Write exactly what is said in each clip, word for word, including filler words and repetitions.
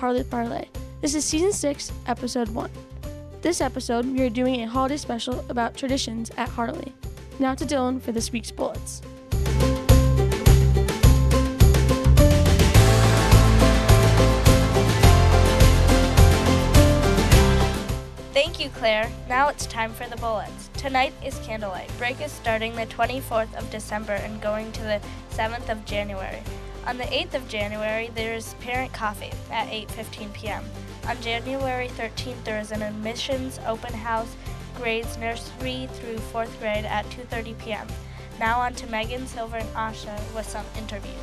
Harley Parlay. This is Season six, Episode one. This episode, we are doing a holiday special about traditions at Harley. Now to Dylan for this week's bullets. Thank you, Claire. Now it's time for the bullets. Tonight is Candlelight. Break is starting the twenty-fourth of December and going to the seventh of January. On the eighth of January, there is parent coffee at eight fifteen p.m. On January thirteenth, there is an admissions open house, grades nursery through fourth grade at two thirty p.m. Now on to Megan, Silver, and Asha with some interviews.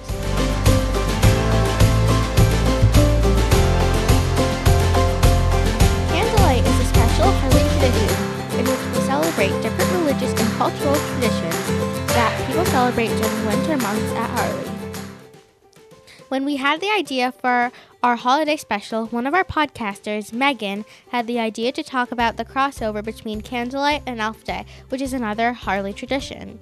Candlelight is a special Harley tradition in which we celebrate different religious and cultural traditions that people celebrate during winter months at Harley. When we had the idea for our holiday special, one of our podcasters, Megan, had the idea to talk about the crossover between Candlelight and Elf Day, which is another Harley tradition.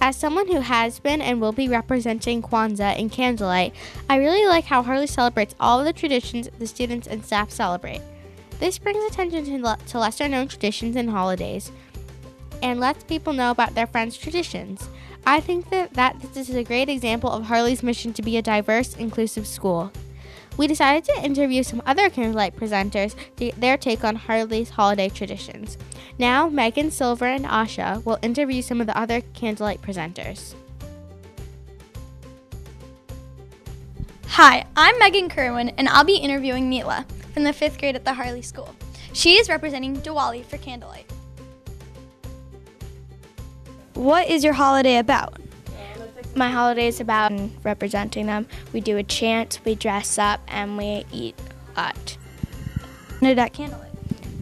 As someone who has been and will be representing Kwanzaa in Candlelight, I really like how Harley celebrates all of the traditions the students and staff celebrate. This brings attention to, le- to lesser-known traditions and holidays, and lets people know about their friends' traditions. I think that, that this is a great example of Harley's mission to be a diverse, inclusive school. We decided to interview some other Candlelight presenters to get their take on Harley's holiday traditions. Now, Megan, Silver, and Asha will interview some of the other Candlelight presenters. Hi, I'm Megan Kerwin, and I'll be interviewing Neela from the fifth grade at the Harley School. She is representing Diwali for Candlelight. What is your holiday about? My holiday is about representing them. We do a chant, we dress up, and we eat hot. No, that Candlelight.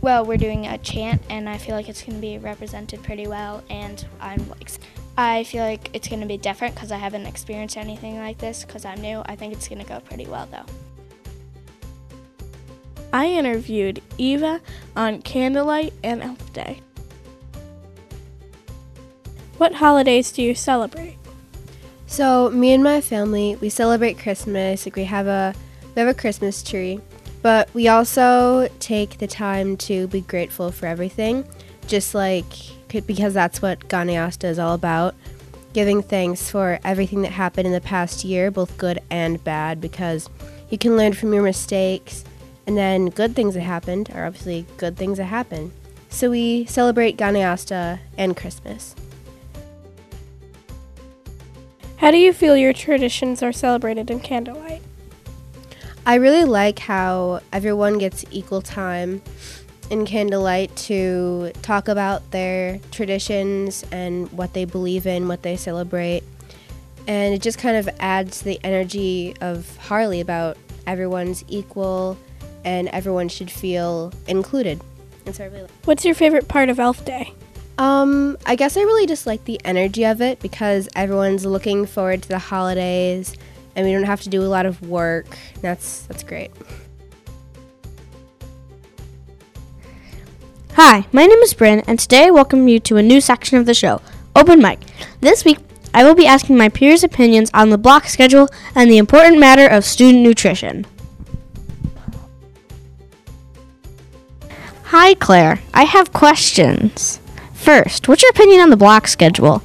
Well, we're doing a chant, and I feel like it's going to be represented pretty well. And I'm like, I feel like it's going to be different because I haven't experienced anything like this because I'm new. I think it's going to go pretty well, though. I interviewed Eva on Candlelight and Elf Day. What holidays do you celebrate? So me and my family, we celebrate Christmas. Like we have a we have a Christmas tree, but we also take the time to be grateful for everything, just like because that's what Ganeasta is all about, giving thanks for everything that happened in the past year, both good and bad, because you can learn from your mistakes, and then good things that happened are obviously good things that happen. So we celebrate Ganeasta and Christmas. How do you feel your traditions are celebrated in Candlelight? I really like how everyone gets equal time in Candlelight to talk about their traditions and what they believe in, what they celebrate. And it just kind of adds the energy of Harley about everyone's equal and everyone should feel included. And so I really like it. What's your favorite part of Elf Day? Um, I guess I really just like the energy of it because everyone's looking forward to the holidays and we don't have to do a lot of work. That's that's great. Hi, my name is Bryn, and today I welcome you to a new section of the show, Open Mic. This week, I will be asking my peers' opinions on the block schedule and the important matter of student nutrition. Hi, Claire. I have questions. First, what's your opinion on the block schedule?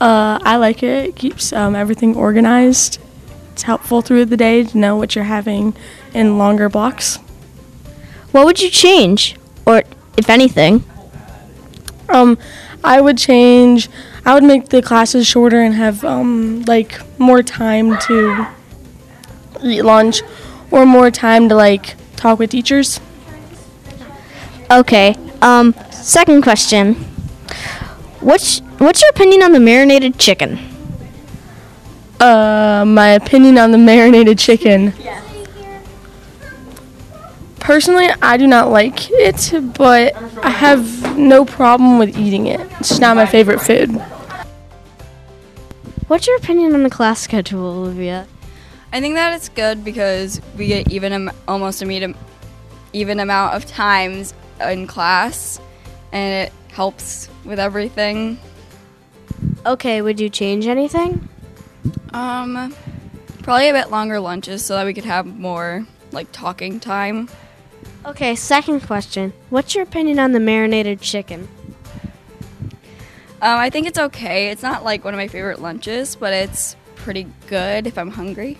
Uh, I like it. It keeps um, everything organized. It's helpful through the day to know what you're having in longer blocks. What would you change, or if anything? Um, I would change, I would make the classes shorter and have um, like more time to eat lunch or more time to like talk with teachers. Okay, um, second question. What's what's your opinion on the marinated chicken? Uh, my opinion on the marinated chicken. Yeah. Personally, I do not like it, but I have no problem with eating it. It's not my favorite food. What's your opinion on the class schedule, Olivia? I think that it's good because we get even am- almost an even amount of times in class, and it helps with everything. Okay, would you change anything? Um, probably a bit longer lunches so that we could have more like talking time. Okay, second question. What's your opinion on the marinated chicken? Um, I think it's okay. It's not like one of my favorite lunches, but it's pretty good if I'm hungry.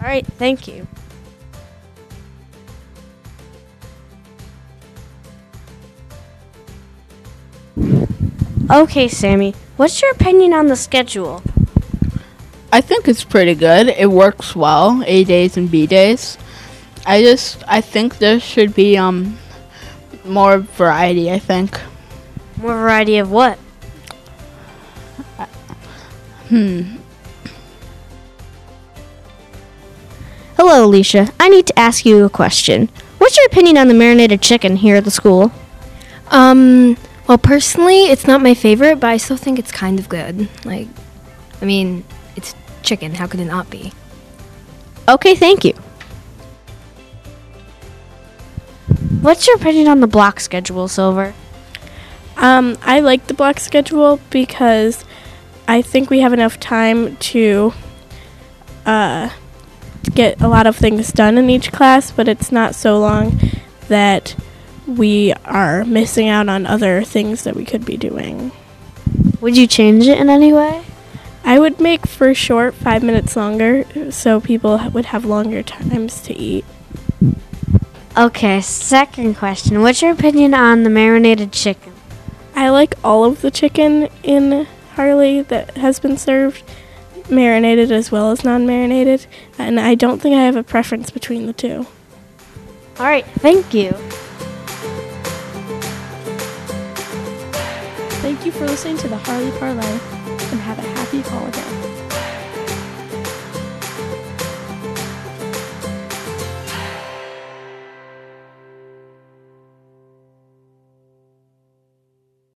All right, thank you. Okay, Sammy, what's your opinion on the schedule? I think it's pretty good. It works well, A days and B days. I just, I think there should be um more variety, I think. More variety of what? Uh, hmm. Hello, Alicia. I need to ask you a question. What's your opinion on the marinated chicken here at the school? Um... Well, personally, it's not my favorite, but I still think it's kind of good. Like, I mean, it's chicken. How could it not be? Okay, thank you. What's your opinion on the block schedule, Silver? Um, I like the block schedule because I think we have enough time to uh, get a lot of things done in each class, but it's not so long that we are missing out on other things that we could be doing. Would you change it in any way? I would make for short five minutes longer so people would have longer times to eat. Okay, second question. What's your opinion on the marinated chicken? I like all of the chicken in Harley that has been served, marinated as well as non-marinated, and I don't think I have a preference between the two. All right, thank you. Thank you for listening to the Harley Parlay, and have a happy holiday.